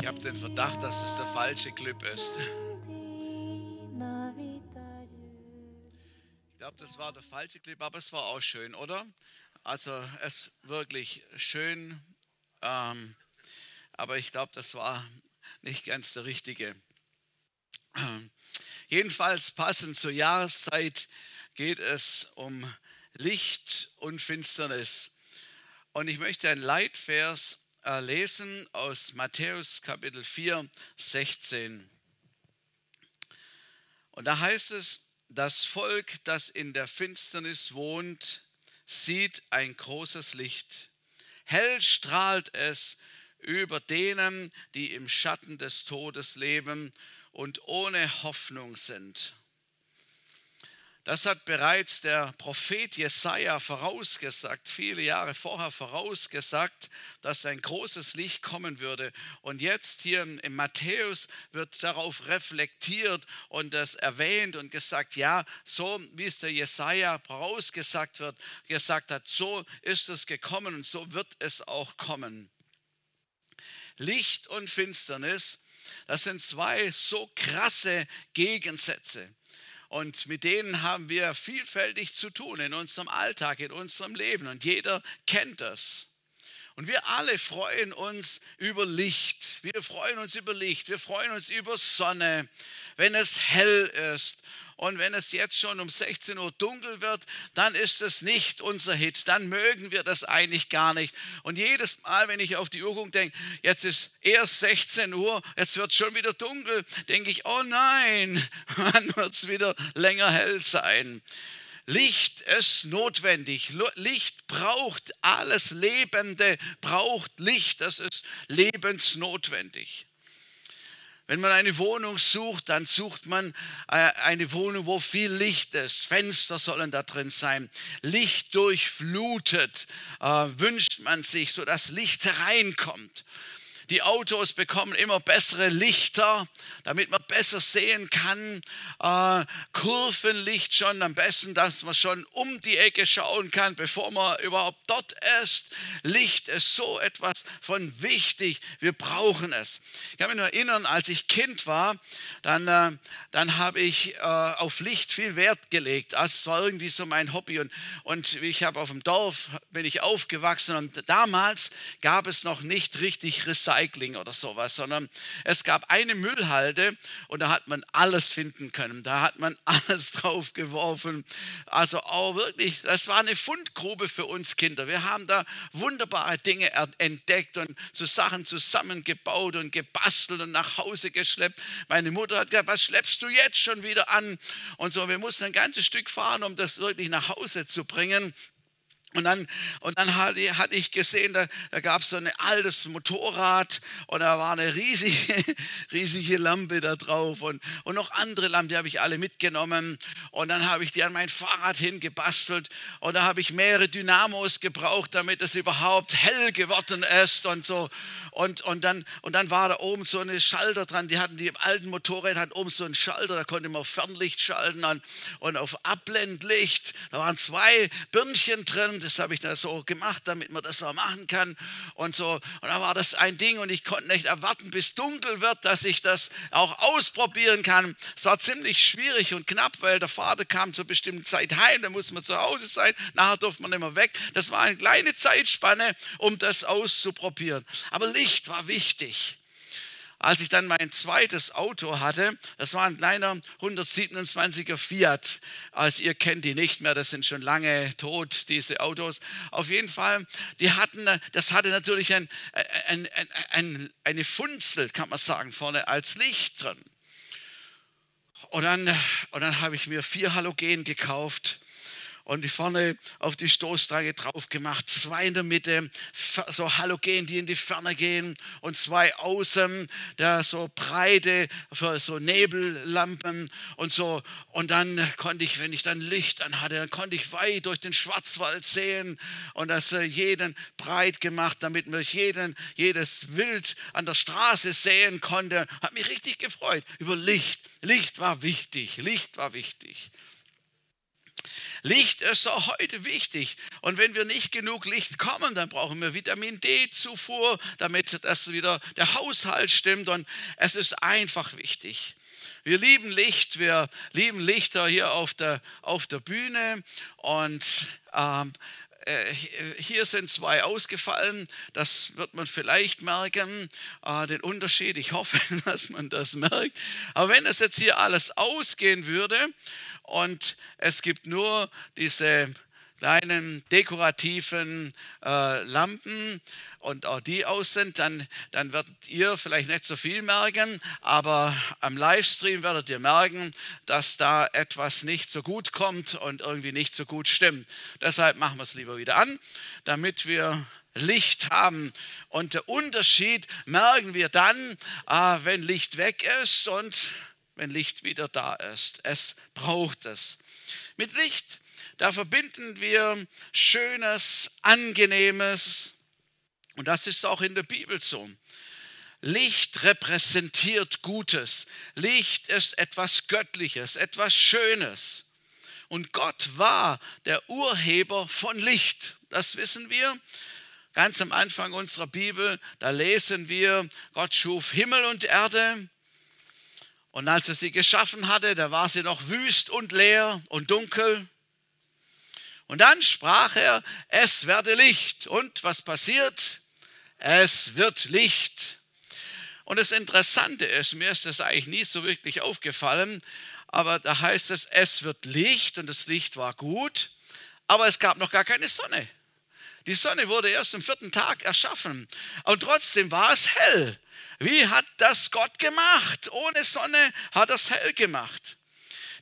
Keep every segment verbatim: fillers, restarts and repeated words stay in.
Ich habe den Verdacht, dass es der falsche Clip ist. Ich glaube, das war der falsche Clip, aber es war auch schön, oder? Also es ist wirklich schön, ähm, aber ich glaube, das war nicht ganz der richtige. Ähm, jedenfalls passend zur Jahreszeit geht es um Licht und Finsternis. Und ich möchte ein Leitvers lesen aus Matthäus Kapitel vier, sechzehn. Und da heißt es, das Volk, das in der Finsternis wohnt, sieht ein großes Licht. Hell strahlt es über denen, die im Schatten des Todes leben und ohne Hoffnung sind. Das hat bereits der Prophet Jesaja vorausgesagt, viele Jahre vorher vorausgesagt, dass ein großes Licht kommen würde. Und jetzt hier in Matthäus wird darauf reflektiert und das erwähnt und gesagt, ja, so wie es der Jesaja vorausgesagt wird, gesagt hat, so ist es gekommen und so wird es auch kommen. Licht und Finsternis, das sind zwei so krasse Gegensätze. Und mit denen haben wir vielfältig zu tun in unserem Alltag, in unserem Leben. Und jeder kennt das. Und wir alle freuen uns über Licht. Wir freuen uns über Licht. Wir freuen uns über Sonne, wenn es hell ist. Und wenn es jetzt schon um sechzehn Uhr dunkel wird, dann ist es nicht unser Hit. Dann mögen wir das eigentlich gar nicht. Und jedes Mal, wenn ich auf die Uhr denke, jetzt ist erst sechzehn Uhr, jetzt wird es schon wieder dunkel, denke ich, oh nein, wann wird es wieder länger hell sein? Licht ist notwendig. Licht braucht alles Lebende, braucht Licht. Das ist lebensnotwendig. Wenn man eine Wohnung sucht, dann sucht man eine Wohnung, wo viel Licht ist. Fenster sollen da drin sein. Licht durchflutet äh, wünscht man sich, sodass Licht hereinkommt. Die Autos bekommen immer bessere Lichter, damit man besser sehen kann. Äh, Kurvenlicht schon am besten, dass man schon um die Ecke schauen kann, bevor man überhaupt dort ist. Licht ist so etwas von wichtig. Wir brauchen es. Ich kann mich nur erinnern, als ich Kind war, dann, äh, dann habe ich äh, auf Licht viel Wert gelegt. Das war irgendwie so mein Hobby. Und, und ich habe auf dem Dorf, bin ich aufgewachsen. Und damals gab es noch nicht richtig Recycling oder sowas, sondern es gab eine Müllhalde und da hat man alles finden können. Da hat man alles drauf geworfen. Also auch wirklich, das war eine Fundgrube für uns Kinder. Wir haben da wunderbare Dinge entdeckt und so Sachen zusammengebaut und gebastelt und nach Hause geschleppt. Meine Mutter hat gesagt, was schleppst du jetzt schon wieder an? Und so, wir mussten ein ganzes Stück fahren, um das wirklich nach Hause zu bringen. Und dann, und dann hatte ich gesehen, da, da gab es so ein altes Motorrad und da war eine riesige, riesige Lampe da drauf und, und noch andere Lampen, die habe ich alle mitgenommen und dann habe ich die an mein Fahrrad hingebastelt und da habe ich mehrere Dynamos gebraucht, damit es überhaupt hell geworden ist und so. Und, und, dann, und dann war da oben so eine Schalter dran, die hatten die alten Motorräder, hatten oben so einen Schalter, da konnte man auf Fernlicht schalten und, und auf Abblendlicht, da waren zwei Birnchen drin. Das habe ich da so gemacht, damit man das auch machen kann und so. Und da war das ein Ding und ich konnte nicht erwarten, bis dunkel wird, dass ich das auch ausprobieren kann. Es war ziemlich schwierig und knapp, weil der Vater kam zur bestimmten Zeit heim, da musste man zu Hause sein, nachher durfte man nicht mehr weg. Das war eine kleine Zeitspanne, um das auszuprobieren. Aber Licht war wichtig. Als ich dann mein zweites Auto hatte, das war ein kleiner hundertsiebenundzwanziger Fiat. Also ihr kennt die nicht mehr, das sind schon lange tot, diese Autos. Auf jeden Fall, die hatten, das hatte natürlich ein, ein, ein, ein, eine Funzel, kann man sagen, vorne als Licht drin. Und dann, und dann habe ich mir vier Halogen gekauft. Und die vorne auf die Stoßstange drauf gemacht, zwei in der Mitte, so Halogen, die in die Ferne gehen und zwei außen, da so breite, für so Nebellampen und so. Und dann konnte ich, wenn ich dann Licht an hatte, dann konnte ich weit durch den Schwarzwald sehen und das jeden breit gemacht, damit man jeden, jedes Wild an der Straße sehen konnte. Hat mich richtig gefreut über Licht. Licht war wichtig, Licht war wichtig. Licht ist auch heute wichtig. Und wenn wir nicht genug Licht bekommen, dann brauchen wir Vitamin D-Zufuhr, damit das wieder der Haushalt stimmt. Und es ist einfach wichtig. Wir lieben Licht, wir lieben Lichter hier auf der, auf der Bühne. Und ähm, hier sind zwei ausgefallen, das wird man vielleicht merken, den Unterschied, ich hoffe, dass man das merkt. Aber wenn es jetzt hier alles ausgehen würde und es gibt nur diese kleinen dekorativen äh, Lampen und auch die aus sind, dann, dann werdet ihr vielleicht nicht so viel merken, aber am Livestream werdet ihr merken, dass da etwas nicht so gut kommt und irgendwie nicht so gut stimmt. Deshalb machen wir es lieber wieder an, damit wir Licht haben. Und der Unterschied merken wir dann, äh, wenn Licht weg ist und wenn Licht wieder da ist. Es braucht es. Mit Licht, da verbinden wir Schönes, Angenehmes. Und das ist auch in der Bibel so. Licht repräsentiert Gutes. Licht ist etwas Göttliches, etwas Schönes. Und Gott war der Urheber von Licht. Das wissen wir. Ganz am Anfang unserer Bibel, da lesen wir, Gott schuf Himmel und Erde. Und als er sie geschaffen hatte, da war sie noch wüst und leer und dunkel. Und dann sprach er, es werde Licht. Und was passiert? Es wird Licht. Und das Interessante ist, mir ist das eigentlich nie so wirklich aufgefallen, aber da heißt es, es wird Licht und das Licht war gut, aber es gab noch gar keine Sonne. Die Sonne wurde erst am vierten Tag erschaffen und trotzdem war es hell. Wie hat das Gott gemacht? Ohne Sonne hat er es hell gemacht.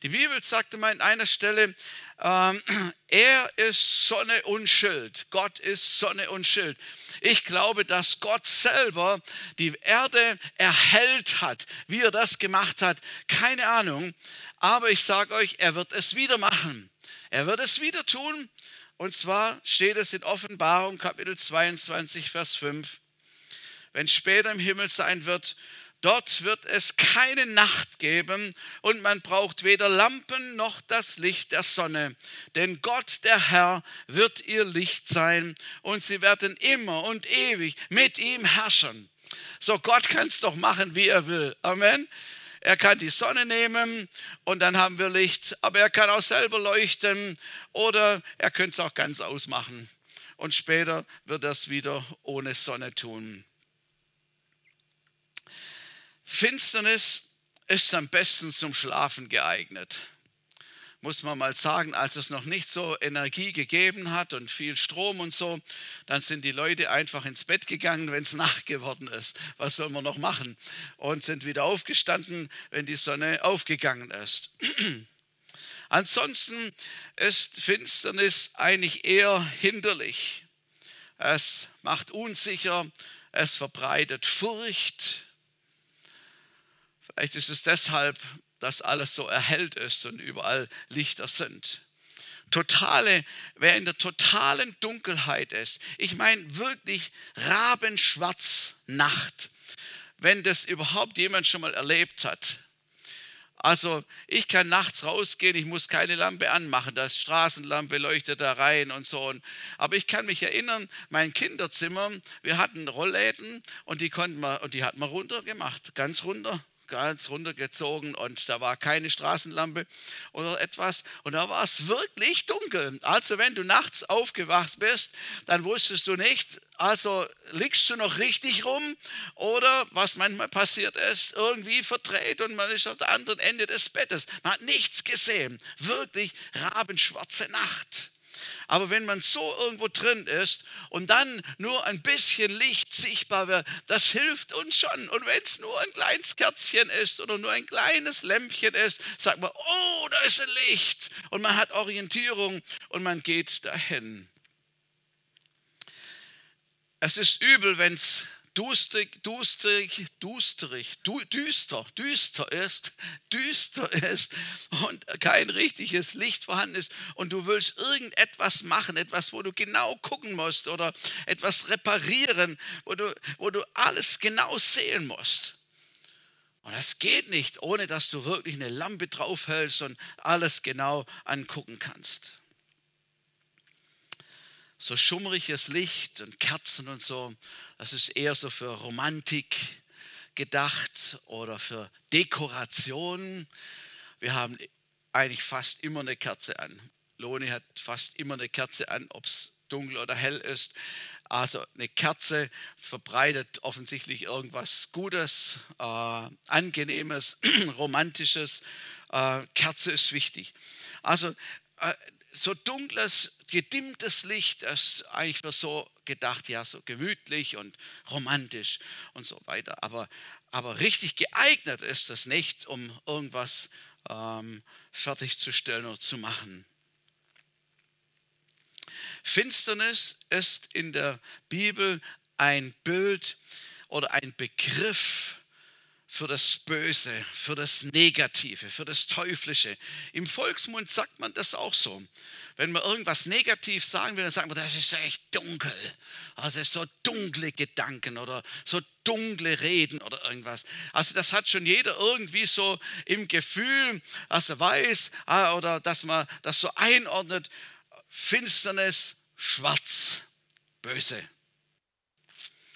Die Bibel sagte mal an einer Stelle, ähm, er ist Sonne und Schild. Gott ist Sonne und Schild. Ich glaube, dass Gott selber die Erde erhellt hat. Wie er das gemacht hat, keine Ahnung. Aber ich sage euch, er wird es wieder machen. Er wird es wieder tun. Und zwar steht es in Offenbarung, Kapitel zweiundzwanzig, Vers fünf. Wenn später im Himmel sein wird, dort wird es keine Nacht geben und man braucht weder Lampen noch das Licht der Sonne. Denn Gott, der Herr, wird ihr Licht sein und sie werden immer und ewig mit ihm herrschen. So, Gott kann es doch machen, wie er will. Amen. Er kann die Sonne nehmen und dann haben wir Licht. Aber er kann auch selber leuchten oder er könnte es auch ganz ausmachen. Und später wird er es wieder ohne Sonne tun. Finsternis ist am besten zum Schlafen geeignet. Muss man mal sagen, als es noch nicht so Energie gegeben hat und viel Strom und so, dann sind die Leute einfach ins Bett gegangen, wenn es Nacht geworden ist. Was soll man noch machen? Und sind wieder aufgestanden, wenn die Sonne aufgegangen ist. Ansonsten ist Finsternis eigentlich eher hinderlich. Es macht unsicher, es verbreitet Furcht. Vielleicht ist es deshalb, dass alles so erhellt ist und überall Lichter sind. Totale, wer in der totalen Dunkelheit ist, ich meine wirklich rabenschwarz Nacht, wenn das überhaupt jemand schon mal erlebt hat. Also ich kann nachts rausgehen, ich muss keine Lampe anmachen, das Straßenlampe leuchtet da rein und so. Aber ich kann mich erinnern, mein Kinderzimmer, wir hatten Rollläden und die konnten wir, und die hatten wir runter gemacht, ganz runter. ganz runtergezogen und da war keine Straßenlampe oder etwas und da war es wirklich dunkel. Also wenn du nachts aufgewacht bist, dann wusstest du nicht, also liegst du noch richtig rum oder was manchmal passiert ist, irgendwie verdreht und man ist auf der anderen Ende des Bettes. Man hat nichts gesehen. Wirklich rabenschwarze Nacht. Aber wenn man so irgendwo drin ist und dann nur ein bisschen Licht sichtbar wird, das hilft uns schon. Und wenn es nur ein kleines Kerzchen ist oder nur ein kleines Lämpchen ist, sagt man, oh, da ist ein Licht. Und man hat Orientierung und man geht dahin. Es ist übel, wenn es Dusterig, dusterig, dusterig, du, düster, düster ist, düster ist und kein richtiges Licht vorhanden ist und du willst irgendetwas machen, etwas, wo du genau gucken musst oder etwas reparieren, wo du, wo du alles genau sehen musst. Und das geht nicht, ohne dass du wirklich eine Lampe draufhältst und alles genau angucken kannst. so schummriges Licht und Kerzen und so, das ist eher so für Romantik gedacht oder für Dekoration. Wir haben eigentlich fast immer eine Kerze an. Loni hat fast immer eine Kerze an, ob es dunkel oder hell ist. Also eine Kerze verbreitet offensichtlich irgendwas Gutes, äh, Angenehmes, Romantisches. Äh, Kerze ist wichtig. Also äh, so dunkles, gedimmtes Licht, das ist eigentlich für so gedacht, ja, so gemütlich und romantisch und so weiter. Aber, aber richtig geeignet ist das nicht, um irgendwas ähm, fertigzustellen oder zu machen. Finsternis ist in der Bibel ein Bild oder ein Begriff für das Böse, für das Negative, für das Teuflische. Im Volksmund sagt man das auch so. Wenn man irgendwas negativ sagen will, dann sagen wir, das ist echt dunkel. Also so dunkle Gedanken oder so dunkle Reden oder irgendwas. Also das hat schon jeder irgendwie so im Gefühl, dass er weiß oder dass man das so einordnet. Finsternis, schwarz, böse.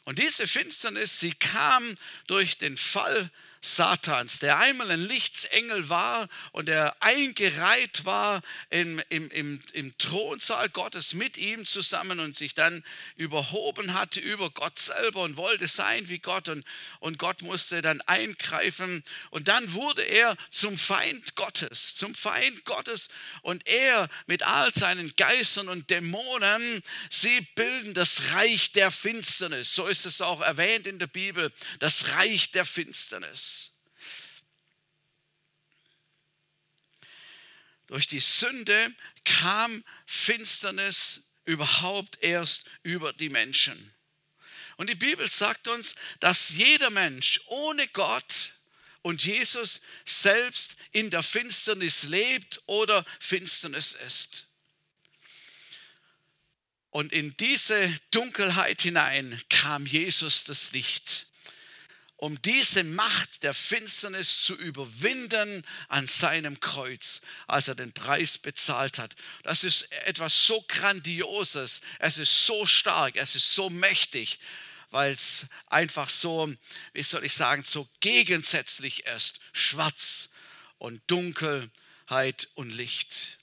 Und diese Finsternis, sie kam durch den Fall Satans, der einmal ein Lichtsengel war und der eingereiht war im, im, im, im Thronsaal Gottes mit ihm zusammen und sich dann überhoben hatte über Gott selber und wollte sein wie Gott und, und Gott musste dann eingreifen und dann wurde er zum Feind Gottes, zum Feind Gottes und er mit all seinen Geistern und Dämonen, sie bilden das Reich der Finsternis. So ist es auch erwähnt in der Bibel, das Reich der Finsternis. Durch die Sünde kam Finsternis überhaupt erst über die Menschen. Und die Bibel sagt uns, dass jeder Mensch ohne Gott und Jesus selbst in der Finsternis lebt oder Finsternis ist. Und in diese Dunkelheit hinein kam Jesus, das Licht, um diese Macht der Finsternis zu überwinden an seinem Kreuz, als er den Preis bezahlt hat. Das ist etwas so Grandioses, es ist so stark, es ist so mächtig, weil es einfach so, wie soll ich sagen, so gegensätzlich ist. Schwarz und Dunkelheit und Licht.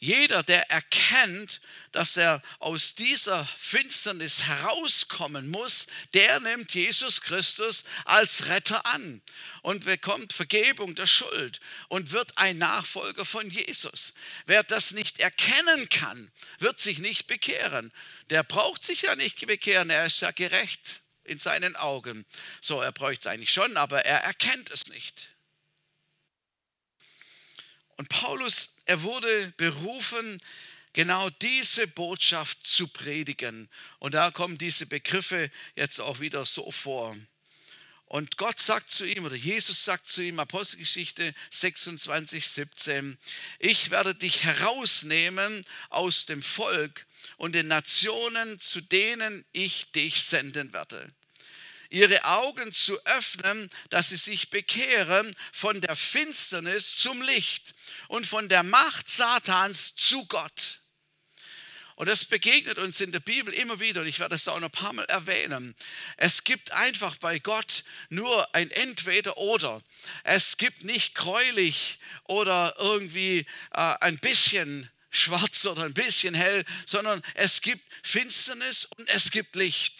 Jeder, der erkennt, dass er aus dieser Finsternis herauskommen muss, der nimmt Jesus Christus als Retter an und bekommt Vergebung der Schuld und wird ein Nachfolger von Jesus. Wer das nicht erkennen kann, wird sich nicht bekehren. Der braucht sich ja nicht bekehren, er ist ja gerecht in seinen Augen. So, er bräuchte es eigentlich schon, aber er erkennt es nicht. Und Paulus, er wurde berufen, genau diese Botschaft zu predigen. Und da kommen diese Begriffe jetzt auch wieder so vor. Und Gott sagt zu ihm, oder Jesus sagt zu ihm, Apostelgeschichte sechsundzwanzig, siebzehn, ich werde dich herausnehmen aus dem Volk und den Nationen, zu denen ich dich senden werde. Ihre Augen zu öffnen, dass sie sich bekehren von der Finsternis zum Licht und von der Macht Satans zu Gott. Und das begegnet uns in der Bibel immer wieder und ich werde das auch noch ein paar Mal erwähnen. Es gibt einfach bei Gott nur ein Entweder-Oder. Es gibt nicht gräulich oder irgendwie äh, ein bisschen schwarz oder ein bisschen hell, sondern es gibt Finsternis und es gibt Licht.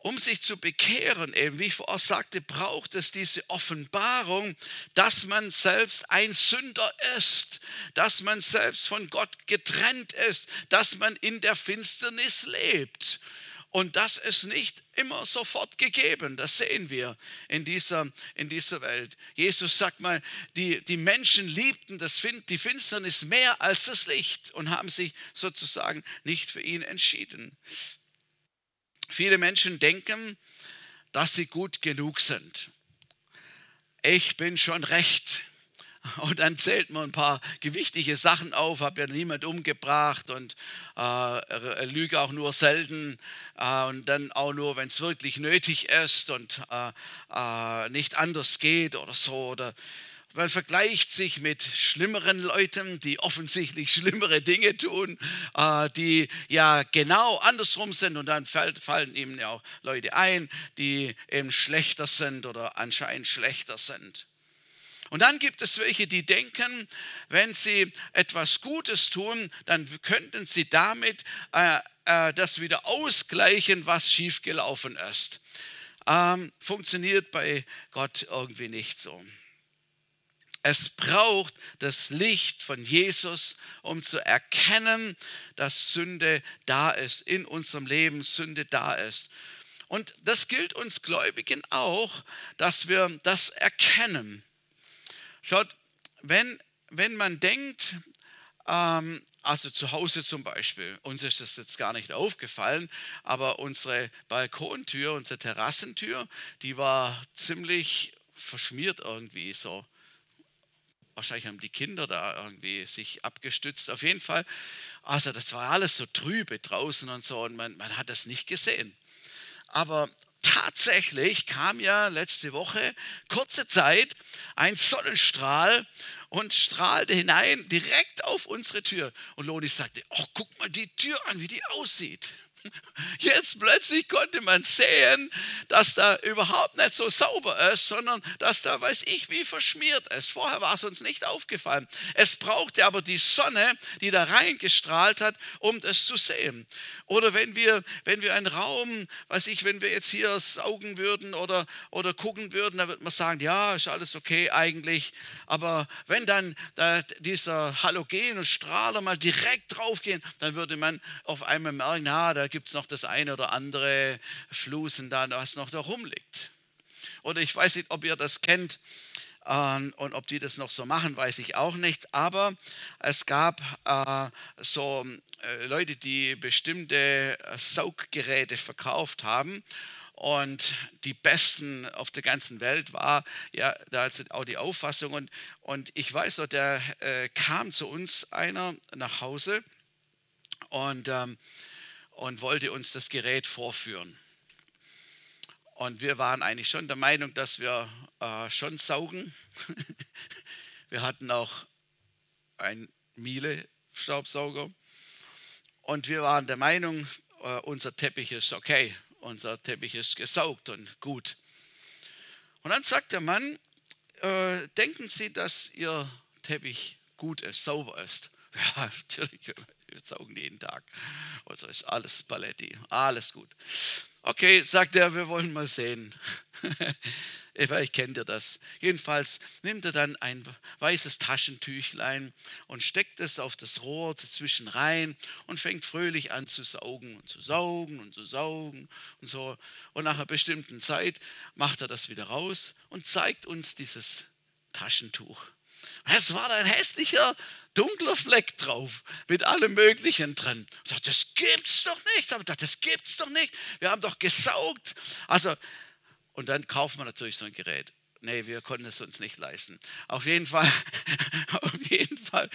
Um sich zu bekehren, eben wie ich vorher sagte, braucht es diese Offenbarung, dass man selbst ein Sünder ist, dass man selbst von Gott getrennt ist, dass man in der Finsternis lebt. Und das ist nicht immer sofort gegeben, das sehen wir in dieser, in dieser Welt. Jesus sagt mal, die, die Menschen liebten das, die Finsternis mehr als das Licht und haben sich sozusagen nicht für ihn entschieden. Viele Menschen denken, dass sie gut genug sind. Ich bin schon recht. Und dann zählt man ein paar gewichtige Sachen auf, habe ja niemand umgebracht und äh, lüge auch nur selten äh, und dann auch nur, wenn es wirklich nötig ist und äh, äh, nicht anders geht oder so. Oder, Man vergleicht sich mit schlimmeren Leuten, die offensichtlich schlimmere Dinge tun, die ja genau andersrum sind. Und dann fallen eben auch Leute ein, die eben schlechter sind oder anscheinend schlechter sind. Und dann gibt es welche, die denken, wenn sie etwas Gutes tun, dann könnten sie damit äh, äh, das wieder ausgleichen, was schiefgelaufen ist. Ähm, funktioniert bei Gott irgendwie nicht so. Es braucht das Licht von Jesus, um zu erkennen, dass Sünde da ist, in unserem Leben Sünde da ist. Und das gilt uns Gläubigen auch, dass wir das erkennen. Schaut, wenn, wenn man denkt, ähm, also zu Hause zum Beispiel, uns ist das jetzt gar nicht aufgefallen, aber unsere Balkontür, unsere Terrassentür, die war ziemlich verschmiert irgendwie so. Wahrscheinlich haben die Kinder da irgendwie sich abgestützt, auf jeden Fall. Also das war alles so trübe draußen und so und man, man hat das nicht gesehen. Aber tatsächlich kam ja letzte Woche, kurze Zeit, ein Sonnenstrahl und strahlte hinein direkt auf unsere Tür. Und Loni sagte, ach, guck mal die Tür an, wie die aussieht. Jetzt plötzlich konnte man sehen, dass da überhaupt nicht so sauber ist, sondern dass da weiß ich wie verschmiert ist. Vorher war es uns nicht aufgefallen. Es brauchte aber die Sonne, die da reingestrahlt hat, um das zu sehen. Oder wenn wir, wenn wir einen Raum, weiß ich, wenn wir jetzt hier saugen würden oder, oder gucken würden, dann würde man sagen, ja, ist alles okay eigentlich. Aber wenn dann da dieser Halogen und Strahler mal direkt drauf gehen, dann würde man auf einmal merken, na, da gibt es noch das eine oder andere Flusen da, was noch da rumliegt. Oder ich weiß nicht, ob ihr das kennt ähm, und ob die das noch so machen, weiß ich auch nicht. Aber es gab äh, so äh, Leute, die bestimmte Sauggeräte verkauft haben. Und die Besten auf der ganzen Welt war, ja, da sind auch die Auffassung. Und, und ich weiß noch, da äh, kam zu uns einer nach Hause und ähm, und wollte uns das Gerät vorführen. Und wir waren eigentlich schon der Meinung, dass wir äh, schon saugen. Wir hatten auch einen Miele-Staubsauger. Und wir waren der Meinung, äh, unser Teppich ist okay. Unser Teppich ist gesaugt und gut. Und dann sagt der Mann, äh, denken Sie, dass Ihr Teppich gut ist, sauber ist? Ja, natürlich. Wir saugen jeden Tag. Also ist alles Paletti, alles gut. Okay, sagt er, wir wollen mal sehen. Vielleicht kennt ihr das. Jedenfalls nimmt er dann ein weißes Taschentüchlein und steckt es auf das Rohr dazwischen rein und fängt fröhlich an zu saugen und zu saugen und zu saugen und so. Und nach einer bestimmten Zeit macht er das wieder raus und zeigt uns dieses Taschentuch. Es war ein hässlicher, dunkler Fleck drauf, mit allem Möglichen drin. Ich dachte, das gibt's doch nicht. Ich dachte, das gibt's doch nicht. Wir haben doch gesaugt. Also, und dann kauft man natürlich so ein Gerät. Nee, wir konnten es uns nicht leisten. Auf jeden Fall, auf jeden Fall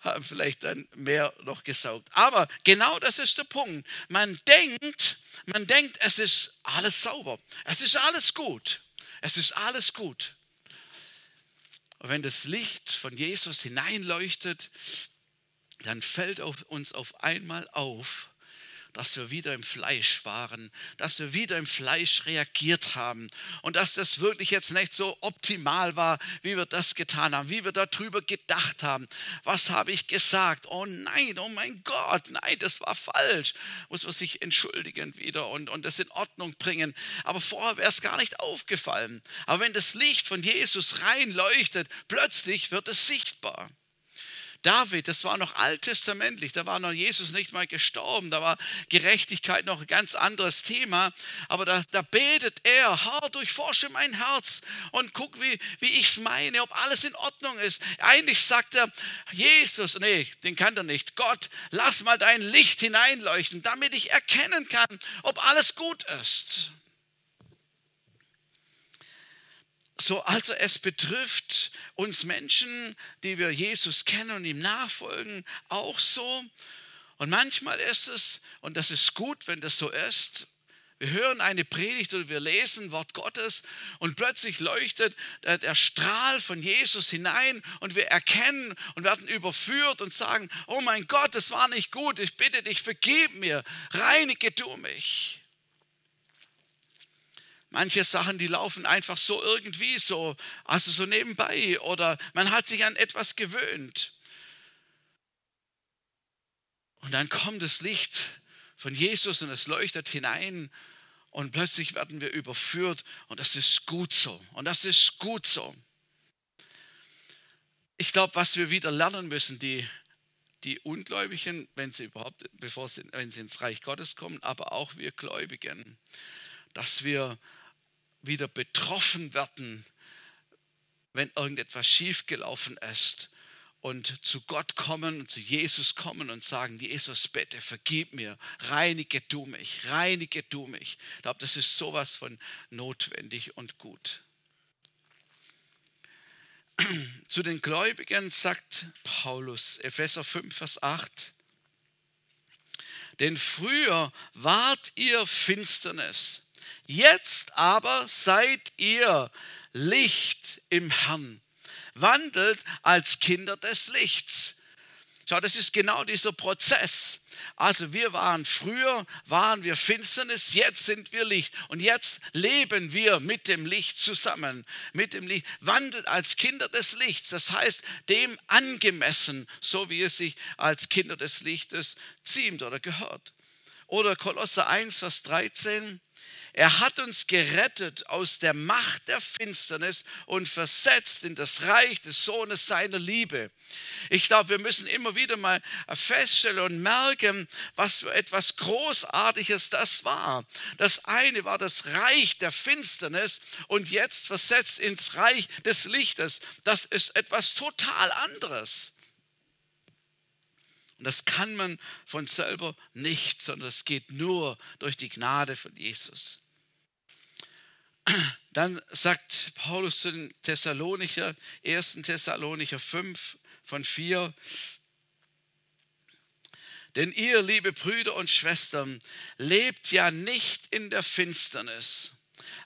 haben vielleicht dann mehr noch gesaugt. Aber genau das ist der Punkt. Man denkt, man denkt, es ist alles sauber. Es ist alles gut. Es ist alles gut. Und wenn das Licht von Jesus hineinleuchtet, dann fällt auf uns auf einmal auf, dass wir wieder im Fleisch waren, dass wir wieder im Fleisch reagiert haben und dass das wirklich jetzt nicht so optimal war, wie wir das getan haben, wie wir darüber gedacht haben. Was habe ich gesagt? Oh nein, oh mein Gott, nein, das war falsch. Muss man sich entschuldigen wieder und, und das in Ordnung bringen. Aber vorher wäre es gar nicht aufgefallen. Aber wenn das Licht von Jesus reinleuchtet, plötzlich wird es sichtbar. David, das war noch alttestamentlich, da war noch Jesus nicht mal gestorben, da war Gerechtigkeit noch ein ganz anderes Thema, aber da, da betet er, Herr, durchforsche mein Herz und guck, wie, wie ich es meine, ob alles in Ordnung ist. Eigentlich sagt er, Jesus, nee, den kann er nicht, Gott, lass mal dein Licht hineinleuchten, damit ich erkennen kann, ob alles gut ist. So, also es betrifft uns Menschen, die wir Jesus kennen und ihm nachfolgen, auch so. Und manchmal ist es, und das ist gut, wenn das so ist, Wir hören eine Predigt oder wir lesen Wort Gottes und plötzlich leuchtet der Strahl von Jesus hinein und wir erkennen und werden überführt und sagen, oh mein Gott, das war nicht gut, ich bitte dich, vergib mir, reinige du mich. Manche Sachen, die laufen einfach so irgendwie, so, also so nebenbei oder man hat sich an etwas gewöhnt. Und dann kommt das Licht von Jesus und es leuchtet hinein und plötzlich werden wir überführt und das ist gut so und das ist gut so. Ich glaube, was wir wieder lernen müssen, die, die Ungläubigen, wenn sie überhaupt, bevor sie, wenn sie ins Reich Gottes kommen, aber auch wir Gläubigen, dass wir wieder betroffen werden, wenn irgendetwas schiefgelaufen ist. Und zu Gott kommen und zu Jesus kommen und sagen, Jesus, bitte, vergib mir, reinige du mich, reinige du mich. Ich glaube, das ist sowas von notwendig und gut. Zu den Gläubigen sagt Paulus, Epheser fünf, Vers acht, denn früher wart ihr Finsternis, jetzt aber seid ihr Licht im Herrn. Wandelt als Kinder des Lichts. Schau, das ist genau dieser Prozess. Also wir waren früher, waren wir Finsternis, jetzt sind wir Licht. Und jetzt leben wir mit dem Licht zusammen. Mit dem Licht. Wandelt als Kinder des Lichts. Das heißt, dem angemessen, so wie es sich als Kinder des Lichtes ziemt oder gehört. Oder Kolosser eins, Vers dreizehn. Er hat uns gerettet aus der Macht der Finsternis und versetzt in das Reich des Sohnes seiner Liebe. Ich glaube, wir müssen immer wieder mal feststellen und merken, was für etwas Großartiges das war. Das eine war das Reich der Finsternis und jetzt versetzt ins Reich des Lichtes. Das ist etwas total anderes. Und das kann man von selber nicht, sondern es geht nur durch die Gnade von Jesus. Dann sagt Paulus zu den Thessalonicher, ersten Thessalonicher fünf von vier, denn ihr, liebe Brüder und Schwestern, lebt ja nicht in der Finsternis.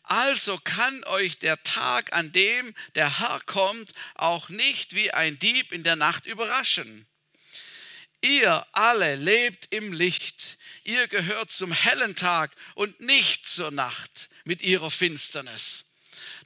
Also kann euch der Tag, an dem der Herr kommt, auch nicht wie ein Dieb in der Nacht überraschen. Ihr alle lebt im Licht, ihr gehört zum hellen Tag und nicht zur Nacht mit ihrer Finsternis.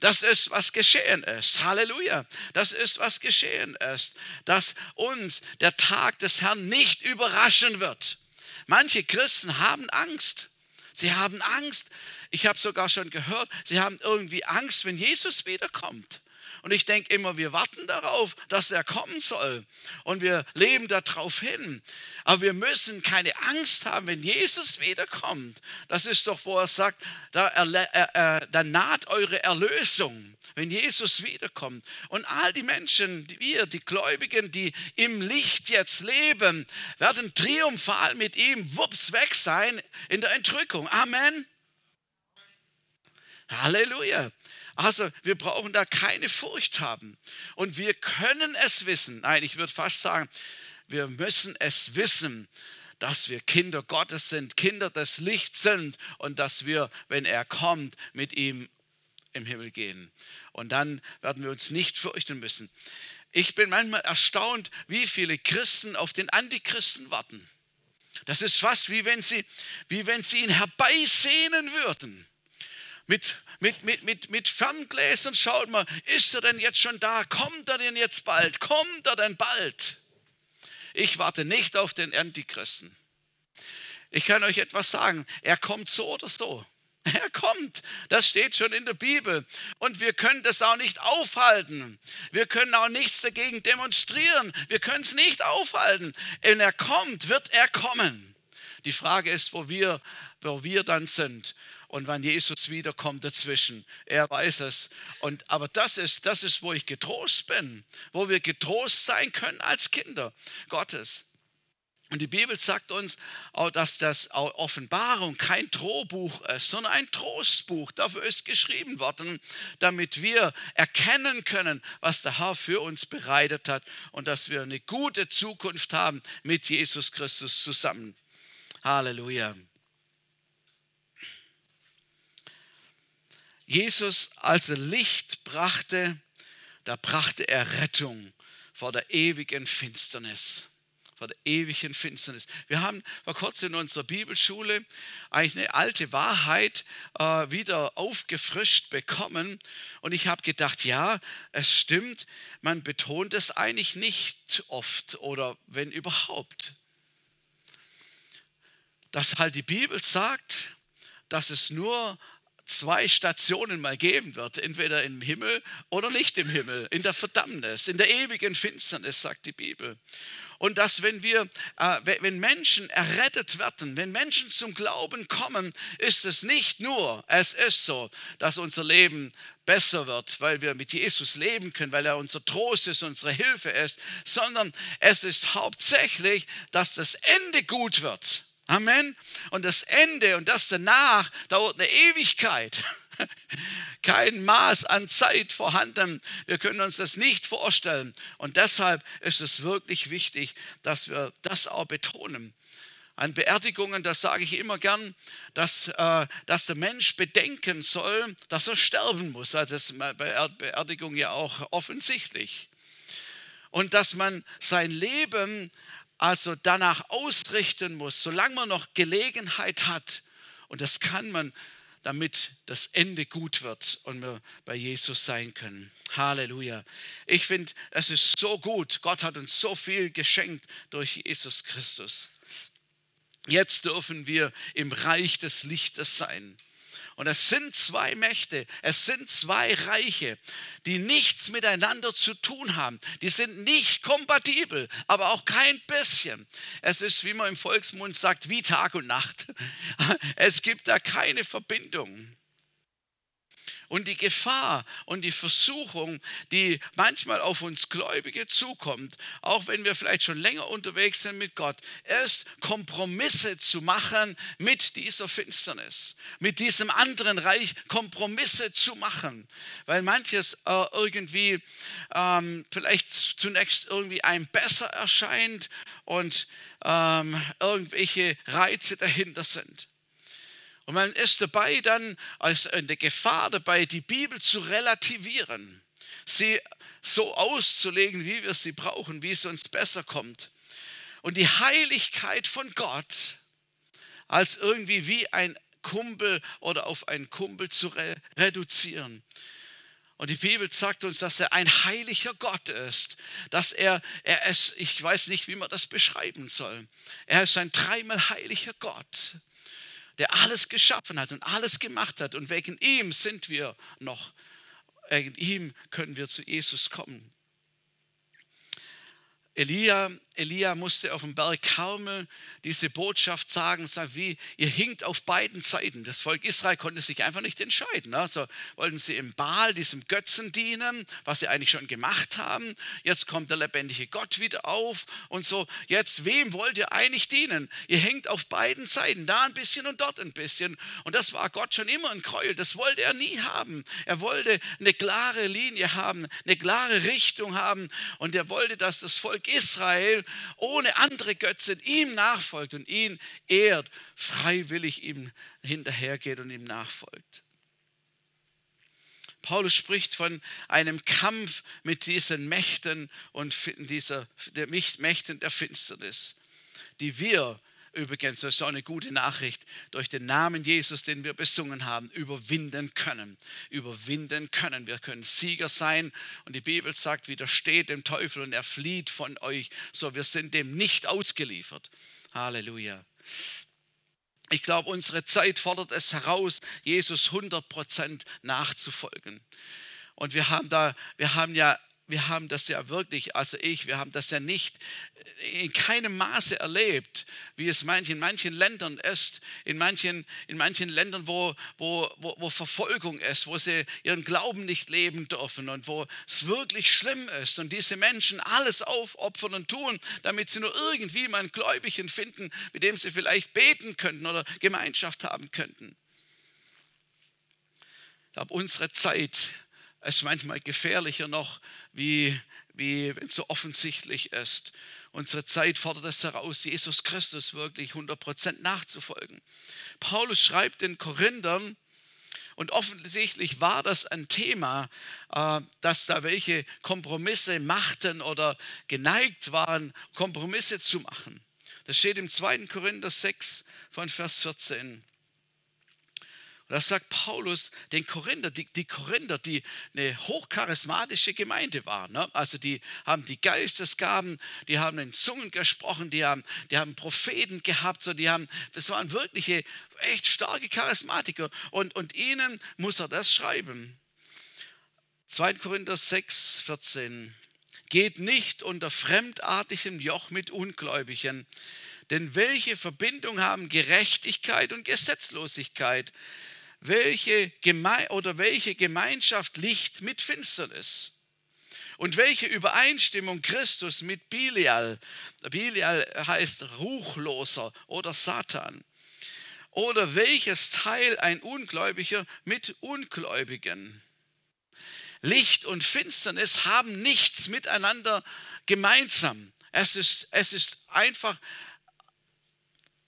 Das ist, was geschehen ist. Halleluja. Das ist, was geschehen ist, dass uns der Tag des Herrn nicht überraschen wird. Manche Christen haben Angst. Sie haben Angst. Ich habe sogar schon gehört, sie haben irgendwie Angst, wenn Jesus wiederkommt. Und ich denke immer, wir warten darauf, dass er kommen soll. Und wir leben darauf hin. Aber wir müssen keine Angst haben, wenn Jesus wiederkommt. Das ist doch, wo er sagt, da, er, äh, da naht eure Erlösung, wenn Jesus wiederkommt. Und all die Menschen, wir, die Gläubigen, die im Licht jetzt leben, werden triumphal mit ihm, wups, weg sein in der Entrückung. Amen. Halleluja. Also wir brauchen da keine Furcht haben und wir können es wissen. Nein, ich würde fast sagen, wir müssen es wissen, dass wir Kinder Gottes sind, Kinder des Lichts sind und dass wir, wenn er kommt, mit ihm im Himmel gehen. Und dann werden wir uns nicht fürchten müssen. Ich bin manchmal erstaunt, wie viele Christen auf den Antichristen warten. Das ist fast wie wenn sie, wie wenn sie ihn herbeisehnen würden. Mit, mit, mit, mit, mit Ferngläsern schaut man, ist er denn jetzt schon da? Kommt er denn jetzt bald? Kommt er denn bald? Ich warte nicht auf den Antichristen. Ich kann euch etwas sagen, er kommt so oder so. Er kommt, das steht schon in der Bibel und wir können das auch nicht aufhalten. Wir können auch nichts dagegen demonstrieren. Wir können es nicht aufhalten. Wenn er kommt, wird er kommen. Die Frage ist, wo wir, wo wir dann sind. Und wann Jesus wiederkommt dazwischen, er weiß es. Und, aber das ist, das ist, wo ich getrost bin, wo wir getrost sein können als Kinder Gottes. Und die Bibel sagt uns auch, dass das Offenbarung kein Drohbuch ist, sondern ein Trostbuch. Dafür ist geschrieben worden, damit wir erkennen können, was der Herr für uns bereitet hat und dass wir eine gute Zukunft haben mit Jesus Christus zusammen. Halleluja. Jesus, als er Licht brachte, da brachte er Rettung vor der ewigen Finsternis. Vor der ewigen Finsternis. Wir haben vor kurzem in unserer Bibelschule eigentlich eine alte Wahrheit äh, wieder aufgefrischt bekommen. Und ich habe gedacht, ja, es stimmt, man betont es eigentlich nicht oft oder wenn überhaupt. Dass halt die Bibel sagt, dass es nur zwei Stationen mal geben wird, entweder im Himmel oder nicht im Himmel, in der Verdammnis, in der ewigen Finsternis, sagt die Bibel. Und dass wenn wir, äh, wenn Menschen errettet werden, wenn Menschen zum Glauben kommen, ist es nicht nur, es ist so, dass unser Leben besser wird, weil wir mit Jesus leben können, weil er unser Trost ist, unsere Hilfe ist, sondern es ist hauptsächlich, dass das Ende gut wird. Amen. Und das Ende und das danach dauert eine Ewigkeit. Kein Maß an Zeit vorhanden. Wir können uns das nicht vorstellen. Und deshalb ist es wirklich wichtig, dass wir das auch betonen. An Beerdigungen, das sage ich immer gern, dass, äh, dass der Mensch bedenken soll, dass er sterben muss. Also das ist bei Beerdigung ja auch offensichtlich. Und dass man sein Leben also danach ausrichten muss, solange man noch Gelegenheit hat. Und das kann man, damit das Ende gut wird und wir bei Jesus sein können. Halleluja. Ich finde, es ist so gut. Gott hat uns so viel geschenkt durch Jesus Christus. Jetzt dürfen wir im Reich des Lichtes sein. Und es sind zwei Mächte, es sind zwei Reiche, die nichts miteinander zu tun haben. Die sind nicht kompatibel, aber auch kein bisschen. Es ist, wie man im Volksmund sagt, wie Tag und Nacht. Es gibt da keine Verbindung. Und die Gefahr und die Versuchung, die manchmal auf uns Gläubige zukommt, auch wenn wir vielleicht schon länger unterwegs sind mit Gott, ist, Kompromisse zu machen mit dieser Finsternis, mit diesem anderen Reich Kompromisse zu machen. Weil manches äh, irgendwie ähm, vielleicht zunächst irgendwie einem besser erscheint und ähm, irgendwelche Reize dahinter sind. Und man ist dabei dann, also in der Gefahr dabei, die Bibel zu relativieren, sie so auszulegen, wie wir sie brauchen, wie es uns besser kommt. Und die Heiligkeit von Gott als irgendwie wie ein Kumpel oder auf einen Kumpel zu re- reduzieren. Und die Bibel sagt uns, dass er ein heiliger Gott ist, dass er, er ist, ich weiß nicht, wie man das beschreiben soll, er ist ein dreimal heiliger Gott, der alles geschaffen hat und alles gemacht hat. Und wegen ihm sind wir noch. Wegen ihm können wir zu Jesus kommen. Elia, Elia musste auf dem Berg Karmel diese Botschaft sagen, sagt, wie, ihr hinkt auf beiden Seiten. Das Volk Israel konnte sich einfach nicht entscheiden. Also wollten sie im Baal, diesem Götzen dienen, was sie eigentlich schon gemacht haben. Jetzt kommt der lebendige Gott wieder auf und so. Jetzt, wem wollt ihr eigentlich dienen? Ihr hinkt auf beiden Seiten, da ein bisschen und dort ein bisschen. Und das war Gott schon immer ein Gräuel. Das wollte er nie haben. Er wollte eine klare Linie haben, eine klare Richtung haben. Und er wollte, dass das Volk Israel ohne andere Götzen ihm nachfolgt und ihn ehrt, freiwillig ihm hinterhergeht und ihm nachfolgt. Paulus spricht von einem Kampf mit diesen Mächten und dieser der Mächten der Finsternis, die wir übrigens, das ist auch eine gute Nachricht, durch den Namen Jesus, den wir besungen haben, überwinden können. Überwinden können. Wir können Sieger sein. Und die Bibel sagt, widersteht dem Teufel und er flieht von euch. So, wir sind dem nicht ausgeliefert. Halleluja. Ich glaube, unsere Zeit fordert es heraus, Jesus hundert Prozent nachzufolgen. Und wir haben da, wir haben ja Wir haben das ja wirklich, also ich, wir haben das ja nicht in keinem Maße erlebt, wie es in manchen Ländern ist, in manchen, in manchen Ländern, wo, wo, wo Verfolgung ist, wo sie ihren Glauben nicht leben dürfen und wo es wirklich schlimm ist und diese Menschen alles aufopfern und tun, damit sie nur irgendwie mal einen Gläubigen finden, mit dem sie vielleicht beten könnten oder Gemeinschaft haben könnten. Ich glaube, unsere Zeit ist manchmal gefährlicher noch, wie, wie wenn es so offensichtlich ist. Unsere Zeit fordert es heraus, Jesus Christus wirklich hundert Prozent nachzufolgen. Paulus schreibt den Korinthern, Und offensichtlich war das ein Thema, dass da welche Kompromisse machten oder geneigt waren, Kompromisse zu machen. Das steht im zweiten Korinther sechs von Vers vierzehn. Und da sagt Paulus den Korinther, die, die Korinther, die eine hochcharismatische Gemeinde waren, ne? Also die haben die Geistesgaben, die haben in Zungen gesprochen, die haben, die haben Propheten gehabt, so die haben, das waren wirkliche, echt starke Charismatiker. Und, und ihnen muss er das schreiben. zweiter Korinther sechs, vierzehn. Geht nicht unter fremdartigem Joch mit Ungläubigen. Denn welche Verbindung haben Gerechtigkeit und Gesetzlosigkeit? Welche Geme- oder welche Gemeinschaft Licht mit Finsternis? Und welche Übereinstimmung Christus mit Belial? Belial heißt Ruchloser oder Satan. Oder welches Teil ein Ungläubiger mit Ungläubigen? Licht und Finsternis haben nichts miteinander gemeinsam. Es ist, es ist einfach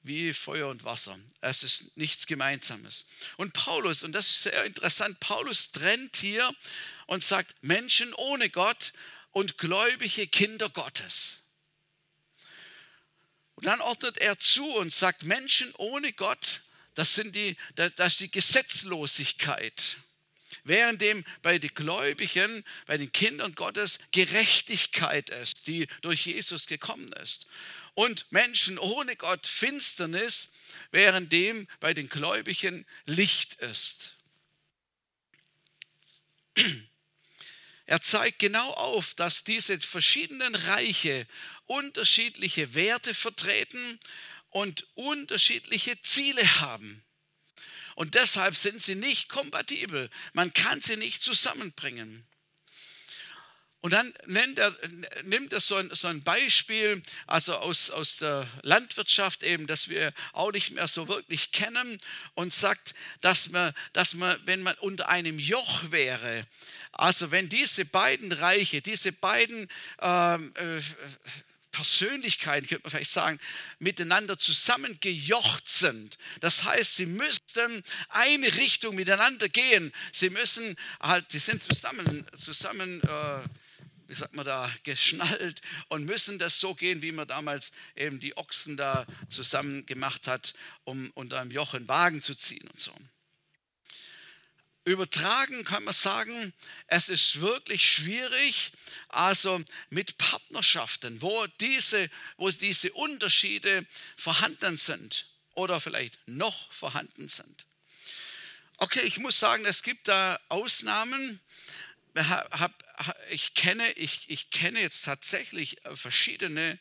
wie Feuer und Wasser. Es ist nichts Gemeinsames. Und Paulus, und das ist sehr interessant, Paulus trennt hier und sagt, Menschen ohne Gott und gläubige Kinder Gottes. Und dann ordnet er zu und sagt, Menschen ohne Gott, das sind die, das ist die Gesetzlosigkeit. Währenddem bei den Gläubigen, bei den Kindern Gottes Gerechtigkeit ist, die durch Jesus gekommen ist. Und Menschen ohne Gott Finsternis, währenddem bei den Gläubigen Licht ist. Er zeigt genau auf, dass diese verschiedenen Reiche unterschiedliche Werte vertreten und unterschiedliche Ziele haben. Und deshalb sind sie nicht kompatibel. Man kann sie nicht zusammenbringen. Und dann nennt er, nimmt er so ein, so ein Beispiel, also aus, aus der Landwirtschaft eben, das wir auch nicht mehr so wirklich kennen, und sagt, dass man, dass man, wenn man unter einem Joch wäre, also wenn diese beiden Reiche, diese beiden ähm, äh, Persönlichkeiten, könnte man vielleicht sagen, miteinander zusammengejocht sind. Das heißt, sie müssten eine Richtung miteinander gehen. Sie müssen halt, sie sind zusammen, zusammen äh, wie sagt man da, geschnallt und müssen das so gehen, wie man damals eben die Ochsen da zusammen gemacht hat, um unter einem Joch einen Wagen zu ziehen und so. Übertragen kann man sagen, es ist wirklich schwierig, also mit Partnerschaften, wo diese, wo diese Unterschiede vorhanden sind oder vielleicht noch vorhanden sind. Okay, ich muss sagen, es gibt da Ausnahmen. Ich kenne, ich, ich kenne jetzt tatsächlich verschiedene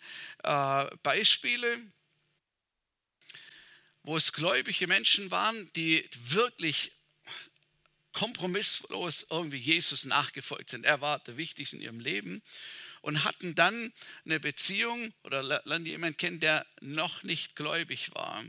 Beispiele, wo es gläubige Menschen waren, die wirklich kompromisslos irgendwie Jesus nachgefolgt sind. Er war der Wichtigste in ihrem Leben und hatten dann eine Beziehung oder lernen jemanden kennen, der noch nicht gläubig war.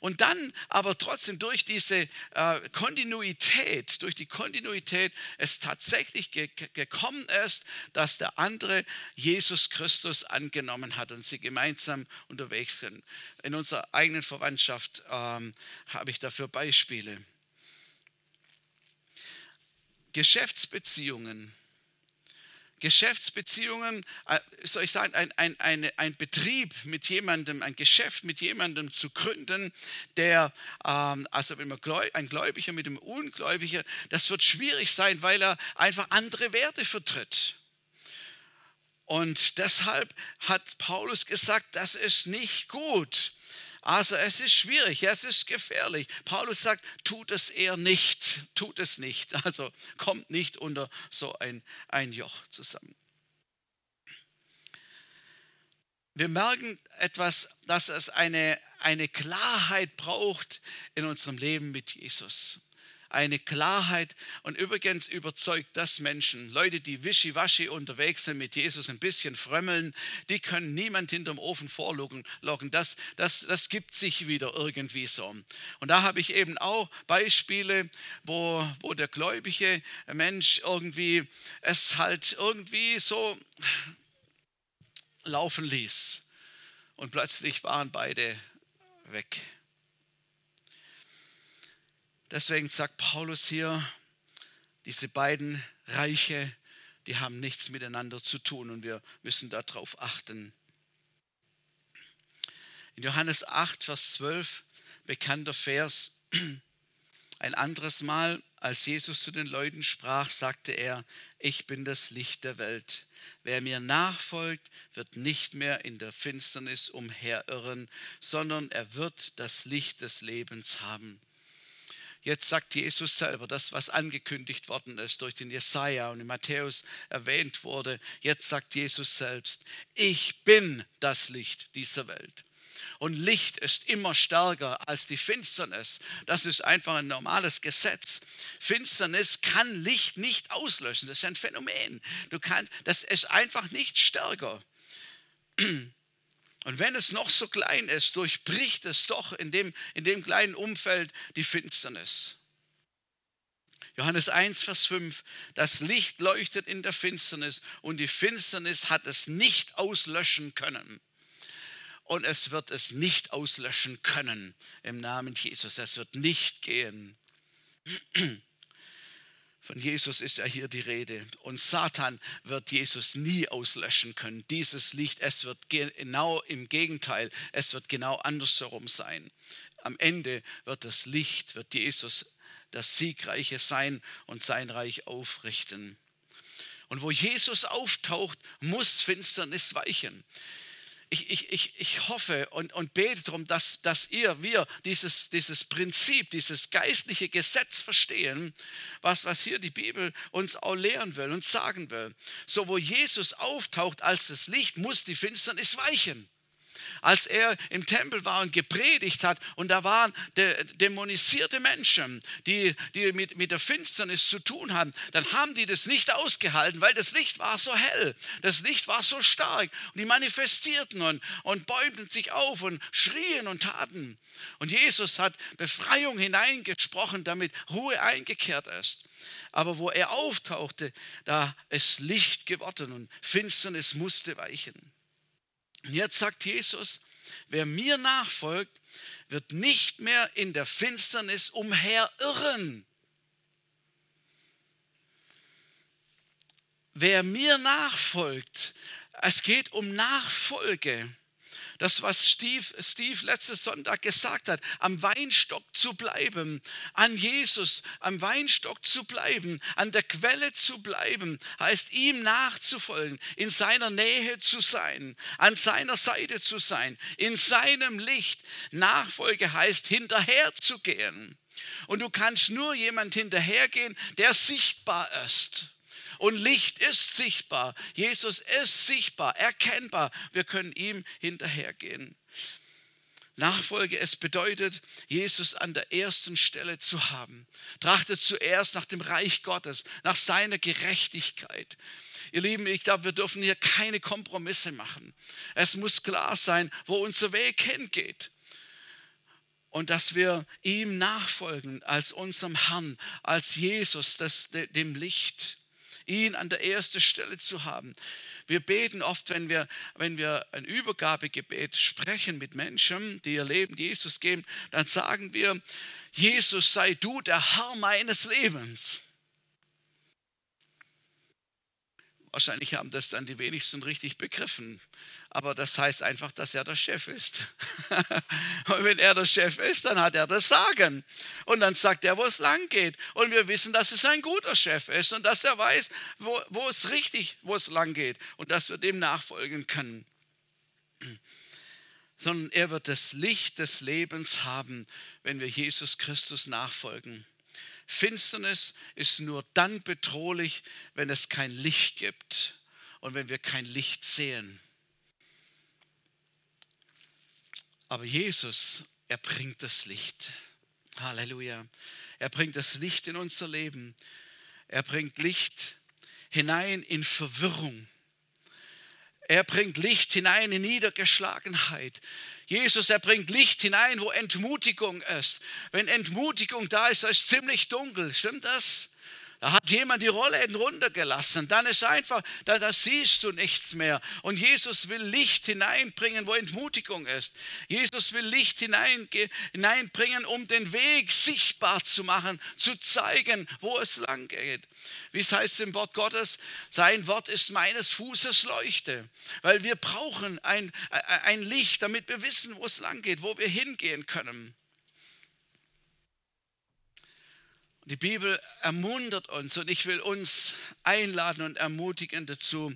Und dann aber trotzdem durch diese äh, Kontinuität, durch die Kontinuität es tatsächlich ge- gekommen ist, dass der andere Jesus Christus angenommen hat und sie gemeinsam unterwegs sind. In unserer eigenen Verwandtschaft ähm, habe ich dafür Beispiele. Geschäftsbeziehungen. Geschäftsbeziehungen, soll ich sagen, ein, ein, ein, ein Betrieb mit jemandem, ein Geschäft mit jemandem zu gründen, der, ähm, also wenn man ein Gläubiger mit einem Ungläubiger, das wird schwierig sein, weil er einfach andere Werte vertritt. Und deshalb hat Paulus gesagt, das ist nicht gut. Also es ist schwierig, es ist gefährlich. Paulus sagt, tut es eher nicht, tut es nicht. Also kommt nicht unter so ein, ein Joch zusammen. Wir merken etwas, dass es eine, eine Klarheit braucht in unserem Leben mit Jesus. Eine Klarheit, und übrigens überzeugt das Menschen. Leute, die wischiwaschi unterwegs sind mit Jesus, ein bisschen frömmeln, die können niemand hinterm Ofen vorlocken. Das, das, das gibt sich wieder irgendwie so. Und da habe ich eben auch Beispiele, wo, wo der gläubige Mensch irgendwie es halt irgendwie so laufen ließ. Und plötzlich waren beide weg. Deswegen sagt Paulus hier, diese beiden Reiche, die haben nichts miteinander zu tun und wir müssen darauf achten. In Johannes acht, Vers zwölf, bekannter Vers, ein anderes Mal, als Jesus zu den Leuten sprach, sagte er, ich bin das Licht der Welt. Wer mir nachfolgt, wird nicht mehr in der Finsternis umherirren, sondern er wird das Licht des Lebens haben. Jetzt sagt Jesus selber, das, was angekündigt worden ist, durch den Jesaja und den Matthäus erwähnt wurde, jetzt sagt Jesus selbst, ich bin das Licht dieser Welt. Und Licht ist immer stärker als die Finsternis. Das ist einfach ein normales Gesetz. Finsternis kann Licht nicht auslöschen. Das ist ein Phänomen. Du kannst, das ist einfach nicht stärker. Und wenn es noch so klein ist, durchbricht es doch in dem, in dem kleinen Umfeld die Finsternis. Johannes eins, Vers fünf, das Licht leuchtet in der Finsternis und die Finsternis hat es nicht auslöschen können. Und es wird es nicht auslöschen können im Namen Jesus. Es wird nicht gehen. Von Jesus ist ja hier die Rede. Und Satan wird Jesus nie auslöschen können. Dieses Licht, es wird genau im Gegenteil, es wird genau andersherum sein. Am Ende wird das Licht, wird Jesus das Siegreiche sein und sein Reich aufrichten. Und wo Jesus auftaucht, muss Finsternis weichen. Ich, ich, ich, ich hoffe und, und bete darum, dass, dass ihr, wir dieses, dieses Prinzip, dieses geistliche Gesetz verstehen, was, was hier die Bibel uns auch lehren will und sagen will. So, wo Jesus auftaucht als das Licht, muss die Finsternis weichen. Als er im Tempel war und gepredigt hat und da waren de, dämonisierte Menschen, die, die mit, mit der Finsternis zu tun haben, dann haben die das nicht ausgehalten, weil das Licht war so hell, das Licht war so stark und die manifestierten und, und bäumten sich auf und schrien und taten. Und Jesus hat Befreiung hineingesprochen, damit Ruhe eingekehrt ist. Aber wo er auftauchte, da ist Licht geworden und Finsternis musste weichen. Und jetzt sagt Jesus, wer mir nachfolgt, wird nicht mehr in der Finsternis umherirren. Wer mir nachfolgt, es geht um Nachfolge. Das, was Steve, Steve letzten Sonntag gesagt hat, am Weinstock zu bleiben, an Jesus, am Weinstock zu bleiben, an der Quelle zu bleiben, heißt ihm nachzufolgen, in seiner Nähe zu sein, an seiner Seite zu sein, in seinem Licht. Nachfolge heißt hinterherzugehen. Und du kannst nur jemand hinterhergehen, der sichtbar ist. Und Licht ist sichtbar. Jesus ist sichtbar, erkennbar. Wir können ihm hinterhergehen. Nachfolge, es bedeutet, Jesus an der ersten Stelle zu haben. Trachtet zuerst nach dem Reich Gottes, nach seiner Gerechtigkeit. Ihr Lieben, ich glaube, wir dürfen hier keine Kompromisse machen. Es muss klar sein, wo unser Weg hingeht. Und dass wir ihm nachfolgen, als unserem Herrn, als Jesus, das, dem Licht. Ihn an der ersten Stelle zu haben. Wir beten oft, wenn wir, wenn wir ein Übergabegebet sprechen mit Menschen, die ihr Leben Jesus geben, dann sagen wir, Jesus sei du der Herr meines Lebens. Wahrscheinlich haben das dann die wenigsten richtig begriffen. Aber das heißt einfach, dass er der Chef ist. Und wenn er der Chef ist, dann hat er das Sagen. Und dann sagt er, wo es lang geht. Und wir wissen, dass es ein guter Chef ist und dass er weiß, wo, wo es richtig, wo es lang geht. Und dass wir dem nachfolgen können. Sondern er wird das Licht des Lebens haben, wenn wir Jesus Christus nachfolgen. Finsternis ist nur dann bedrohlich, wenn es kein Licht gibt und wenn wir kein Licht sehen. Aber Jesus, er bringt das Licht. Halleluja. Er bringt das Licht in unser Leben. Er bringt Licht hinein in Verwirrung. Er bringt Licht hinein in Niedergeschlagenheit. Jesus, er bringt Licht hinein, wo Entmutigung ist. Wenn Entmutigung da ist, da ist es ziemlich dunkel. Stimmt das? Da hat jemand die Rollläden runtergelassen. Dann ist einfach, da, da siehst du nichts mehr. Und Jesus will Licht hineinbringen, wo Entmutigung ist. Jesus will Licht hineinge- hineinbringen, um den Weg sichtbar zu machen, zu zeigen, wo es lang geht. Wie es heißt im Wort Gottes, sein Wort ist meines Fußes Leuchte. Weil wir brauchen ein, ein Licht, damit wir wissen, wo es lang geht, wo wir hingehen können. Die Bibel ermuntert uns und ich will uns einladen und ermutigen dazu,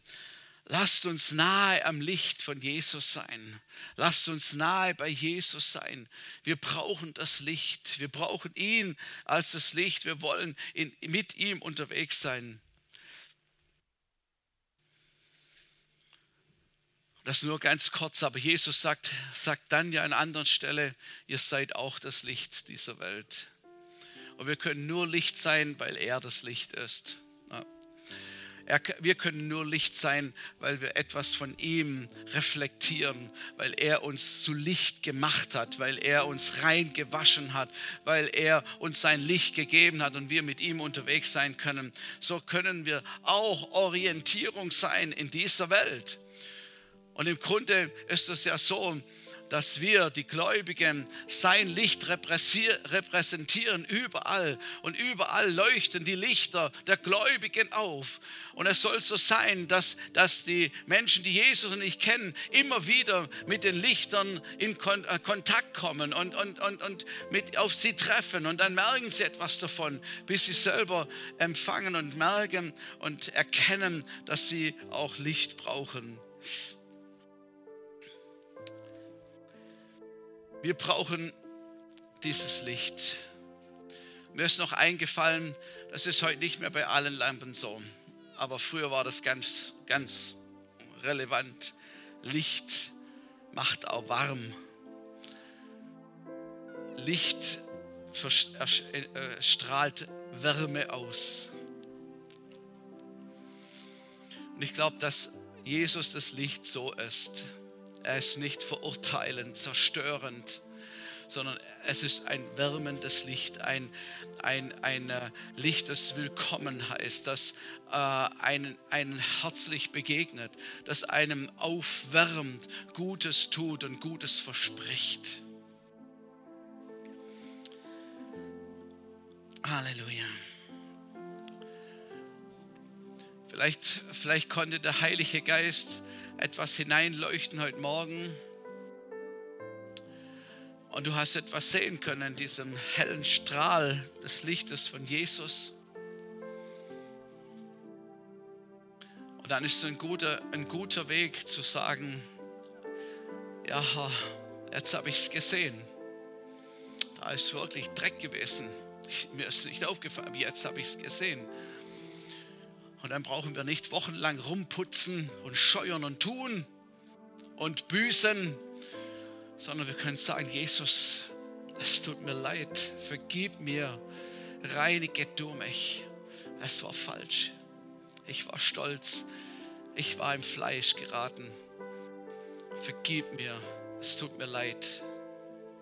lasst uns nahe am Licht von Jesus sein. Lasst uns nahe bei Jesus sein. Wir brauchen das Licht. Wir brauchen ihn als das Licht. Wir wollen in, mit ihm unterwegs sein. Das nur ganz kurz, aber Jesus sagt, sagt dann ja an anderen Stelle, ihr seid auch das Licht dieser Welt. Und wir können nur Licht sein, weil er das Licht ist. Ja. Er, wir können nur Licht sein, weil wir etwas von ihm reflektieren, weil er uns zu Licht gemacht hat, weil er uns rein gewaschen hat, weil er uns sein Licht gegeben hat und wir mit ihm unterwegs sein können. So können wir auch Orientierung sein in dieser Welt. Und im Grunde ist es ja so, dass wir, die Gläubigen, sein Licht repräsentieren überall. Und überall leuchten die Lichter der Gläubigen auf. Und es soll so sein, dass, dass die Menschen, die Jesus und ich kennen, immer wieder mit den Lichtern in Kon- äh, Kontakt kommen und, und, und, und mit auf sie treffen. Und dann merken sie etwas davon, bis sie selber empfangen und merken und erkennen, dass sie auch Licht brauchen. Wir brauchen dieses Licht. Mir ist noch eingefallen, das ist heute nicht mehr bei allen Lampen so, aber früher war das ganz, ganz relevant. Licht macht auch warm. Licht strahlt Wärme aus. Und ich glaube, dass Jesus das Licht so ist. Er ist nicht verurteilend, zerstörend, sondern es ist ein wärmendes Licht, ein, ein, ein Licht, das willkommen heißt, das äh, einen, einen herzlich begegnet, das einem aufwärmt, Gutes tut und Gutes verspricht. Halleluja. Vielleicht, vielleicht konnte der Heilige Geist etwas hineinleuchten heute Morgen und du hast etwas sehen können in diesem hellen Strahl des Lichtes von Jesus. Und dann ist es ein guter, ein guter Weg zu sagen, ja, jetzt habe ich es gesehen. Da ist wirklich Dreck gewesen. Ich, mir ist nicht aufgefallen, jetzt habe ich es gesehen. Und dann brauchen wir nicht wochenlang rumputzen und scheuern und tun und büßen, sondern wir können sagen, Jesus, es tut mir leid, vergib mir, reinige du mich. Es war falsch. Ich war stolz. Ich war im Fleisch geraten. Vergib mir, es tut mir leid.